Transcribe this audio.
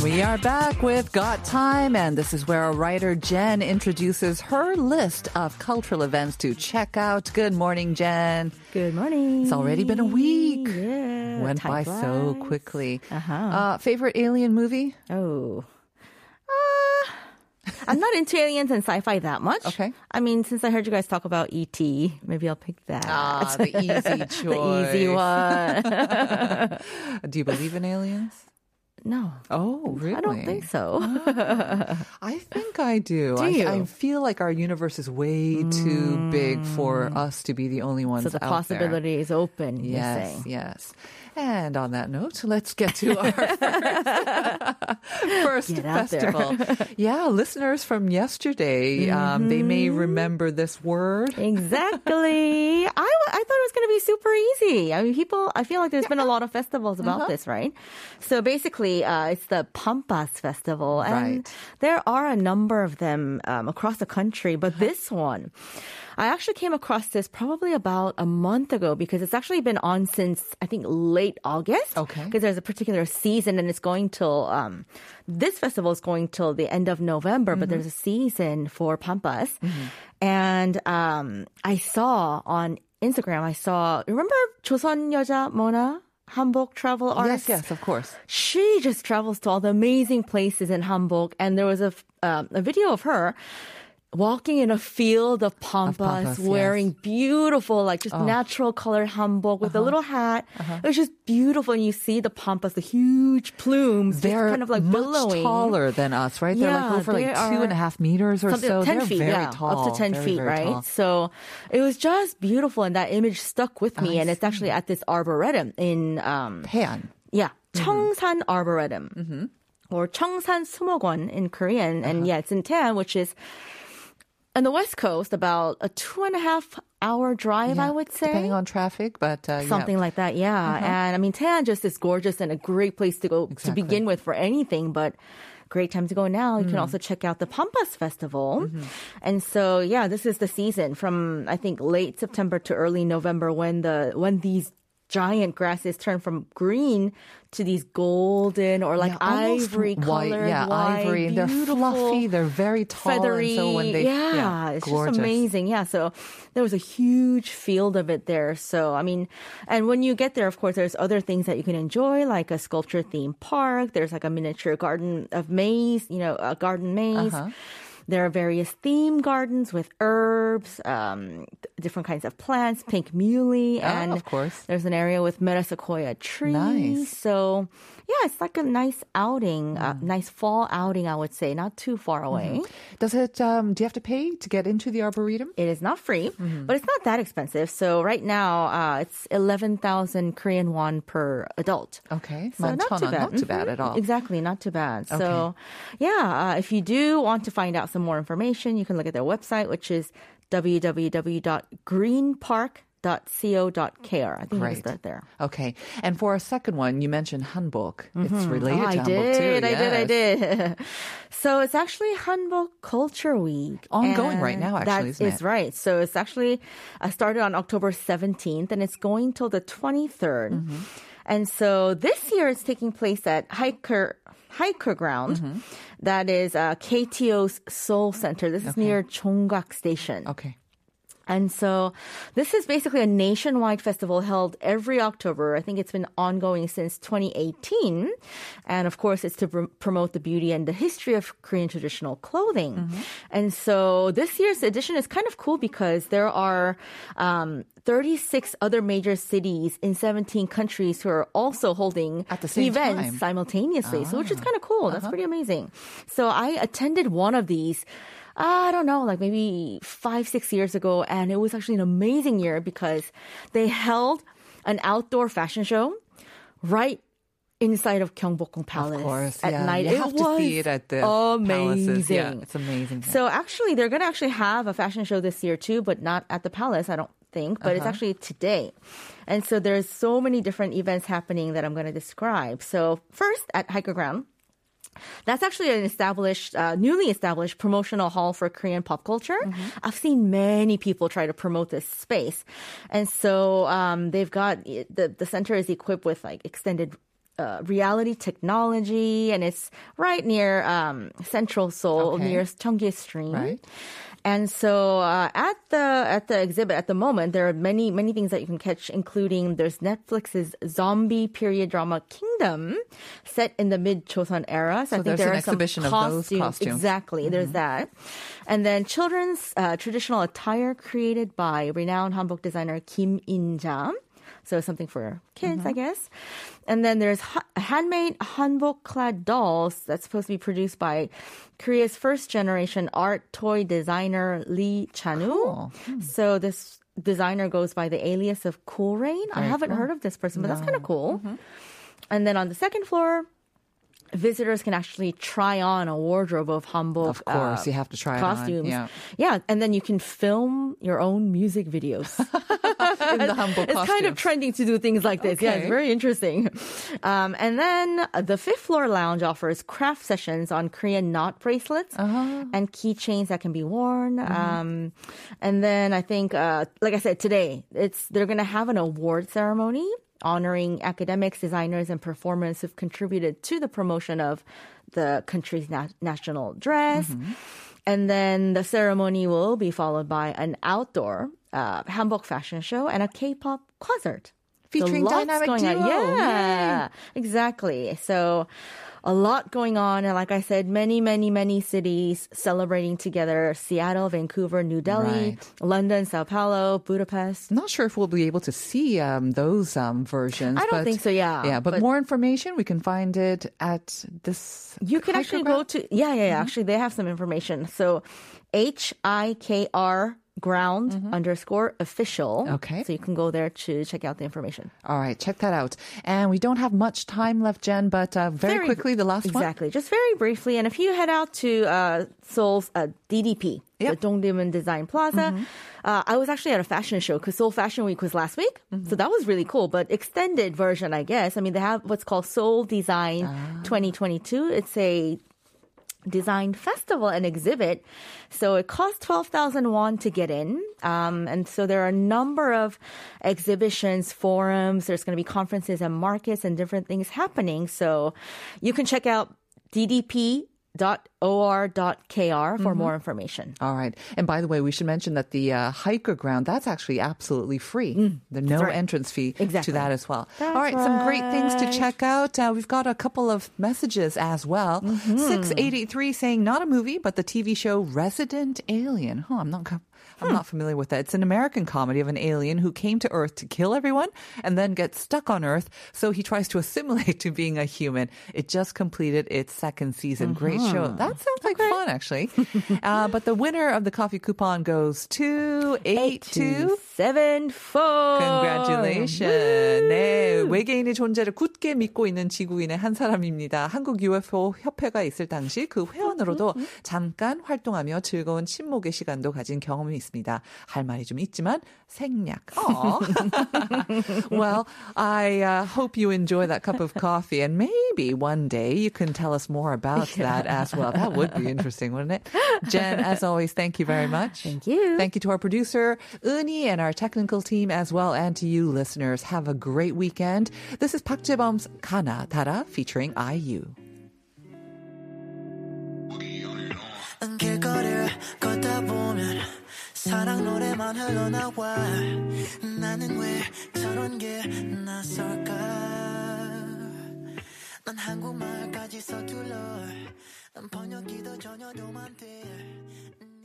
We are back with Got Time, and this is where our writer Jen introduces her list of cultural events to check out. Good morning, Jen. Good morning. It's already been a week. Yeah. Went by so quickly. Uh-huh. Favorite alien movie? Oh. I'm not into aliens and sci-fi that much. Okay. I mean, since I heard you guys talk about E.T., maybe I'll pick that. Ah, the easy choice. The easy one. Do you believe in aliens? No. Oh, really? I don't think so. I think I do. I feel like our universe is way too big for us to be the only ones out there. So the possibility is open, you're saying. Yes. And on that note, let's get to our first festival. Yeah, listeners from yesterday, they may remember this word. Exactly. I thought it was going to be super easy. I mean, people, I feel like there's been a lot of festivals about this, right? So basically, it's the Pampas Festival. And there are a number of them across the country, but this one, I actually came across this probably about a month ago because it's actually been on since, I think, late August. Okay. Because there's a particular season and it's going till, this festival is going till the end of November, but there's a season for Pampas. And I saw on Instagram, remember Joseon 여자 Mona? Hanbok travel artist. Yes, of course. She just travels to all the amazing places in Hanbok, and there was a video of her walking in a field of pampas, wearing beautiful, like just natural colored hanbok with a little hat. It was just beautiful. And you see the pampas, the huge plumes. They're kind of like much billowing. Taller than us, right? Yeah, they're like over like 2.5 meters or so. 10 feet, very tall. Up to 10 feet, very right? Tall. So it was just beautiful. And that image stuck with me. It's actually at this arboretum in Taean. Yeah. Cheongsan Arboretum or Cheongsan Sumogon in Korean. And yeah, it's in Taean, which is on the West Coast, about a 2.5-hour drive, I would say. Depending on traffic, but something like that, And I mean, Taean just is gorgeous and a great place to go to begin with for anything, but great time to go now. You can also check out the Pampas Festival. And so, yeah, this is the season from, I think, late September to early November when these giant grasses turn from green to these golden or like ivory colored, ivory. They're fluffy. They're very tall, feathery. And so when they, it's gorgeous. Just amazing. Yeah, so there was a huge field of it there. So I mean, and when you get there, of course, there's other things that you can enjoy, like a sculpture themed park. There's like a miniature garden of maize, a garden maze. There are various theme gardens with herbs, different kinds of plants, pink muley, and of course, there's an area with metasequoia trees. Nice. So, yeah, it's like a nice outing, nice fall outing, I would say, not too far away. Does it? Do you have to pay to get into the arboretum? It is not free, but it's not that expensive. So right now, it's 11,000 Korean won per adult. Okay, so not too bad. Not too bad at all. Exactly, not too bad. Okay. So, yeah, if you do want to find out some more information, you can look at their website, which is www.greenpark.co.kr. I think we'll start there. Okay. And for our second one, you mentioned Hanbok. It's related to Hanbok too. I did. So it's actually Hanbok Culture Week. Ongoing right now, actually, isn't it? That is right. So it's actually started on October 17th, and it's going till the 23rd. And so this year it's taking place at Hiker Ground. That is KTO's Seoul Center. This is near Jonggak Station. Okay. And so this is basically a nationwide festival held every October. I think it's been ongoing since 2018. And of course, it's to promote the beauty and the history of Korean traditional clothing. And so this year's edition is kind of cool because there are 36 other major cities in 17 countries who are also holding at the same events time. Simultaneously, so which is kind of cool. That's pretty amazing. So I attended one of these, I don't know, like maybe 5-6 years ago, and it was actually an amazing year because they held an outdoor fashion show right inside of Gyeongbokgung Palace at night. You have to see it at the palaces. Yeah, it's amazing. So actually, they're going to actually have a fashion show this year too, but not at the palace. I don't think, but it's actually today. And so there's so many different events happening that I'm going to describe. So first, at Hiker Ground, that's actually an established, newly established promotional hall for Korean pop culture. Mm-hmm. I've seen many people try to promote this space. And so they've got, the center is equipped with like extended reality technology, and it's right near Central Seoul, near Cheonggi Stream. Right. And so at the exhibit at the moment, there are many things that you can catch, including there's Netflix's zombie period drama Kingdom, set in the mid-Joseon era. So I think there are some exhibition costumes. Of those costumes. Exactly, there's that. And then children's traditional attire created by renowned Hanbok designer Kim In-ja. So something for kids, I guess. And then there's handmade hanbok-clad dolls that's supposed to be produced by Korea's first-generation art toy designer Lee Chan-woo. Cool. So this designer goes by the alias of Kourain. I haven't heard of this person, but that's kind of cool. And then on the second floor, visitors can actually try on a wardrobe of hanbok. Of course, you have to try costumes. It on. Yeah, and then you can film your own music videos. In the hanbok costume. It's kind of trending to do things like this. Okay. Yeah, it's very interesting. And then the fifth floor lounge offers craft sessions on Korean knot bracelets and keychains that can be worn. And then I think, like I said, today they're going to have an award ceremony honoring academics, designers, and performers who've contributed to the promotion of the country's national dress. And then the ceremony will be followed by an outdoor hanbok fashion show and a K-pop concert. Featuring dynamic duo. Yeah, exactly. So a lot going on. And like I said, many cities celebrating together. Seattle, Vancouver, New Delhi, London, Sao Paulo, Budapest. Not sure if we'll be able to see those versions. I don't think so, yeah. Yeah, but more information, we can find it at this. You can actually go to, actually they have some information. So HIKR Ground underscore official. Okay. So you can go there to check out the information. All right, check that out. And we don't have much time left, Jen, but very quickly, the last one. Exactly, just very briefly. And if you head out to Seoul's DDP, the Dongdaemun Design Plaza, I was actually at a fashion show because Seoul Fashion Week was last week. So that was really cool, but extended version, I guess. I mean, they have what's called Seoul Design 2022. It's a design festival and exhibit. So it costs 12,000 won to get in. And so there are a number of exhibitions, forums, there's going to be conferences and markets and different things happening. So you can check out ddp.or.kr for more information. All right. And by the way, we should mention that the Hiker Ground, that's actually absolutely free. There's no entrance fee to that as well. That's all right. Some great things to check out. We've got a couple of messages as well. 6883 saying, not a movie, but the TV show Resident Alien. Huh, I'm not familiar with that. It's an American comedy of an alien who came to Earth to kill everyone and then gets stuck on Earth. So he tries to assimilate to being a human. It just completed its second season. Great show. That sounds like fun, actually. But the winner of the coffee coupon goes to 8274. Congratulations. 네, 외계인의 존재를 굳게 믿고 있는 지구인의 한 사람입니다. 한국 UFO 협회가 있을 당시 그 회원으로도 잠깐 활동하며 즐거운 침묵의 시간도 가진 경험이 있습니다. 할 말이 좀 있지만 생략. Well, I hope you enjoy that cup of coffee, and maybe one day you can tell us more about that as well. That would be interesting, wouldn't it? Jen, as always, thank you very much. Thank you. Thank you to our producer, Euni, and our technical team as well, and to you listeners. Have a great weekend. This is Park Jaebeom's Kana Tara featuring IU. 사랑 노래만 흘러나와 나는 왜 저런 게 낯설까 난 한국말까지 서툴러 번역기도 전혀도 안 돼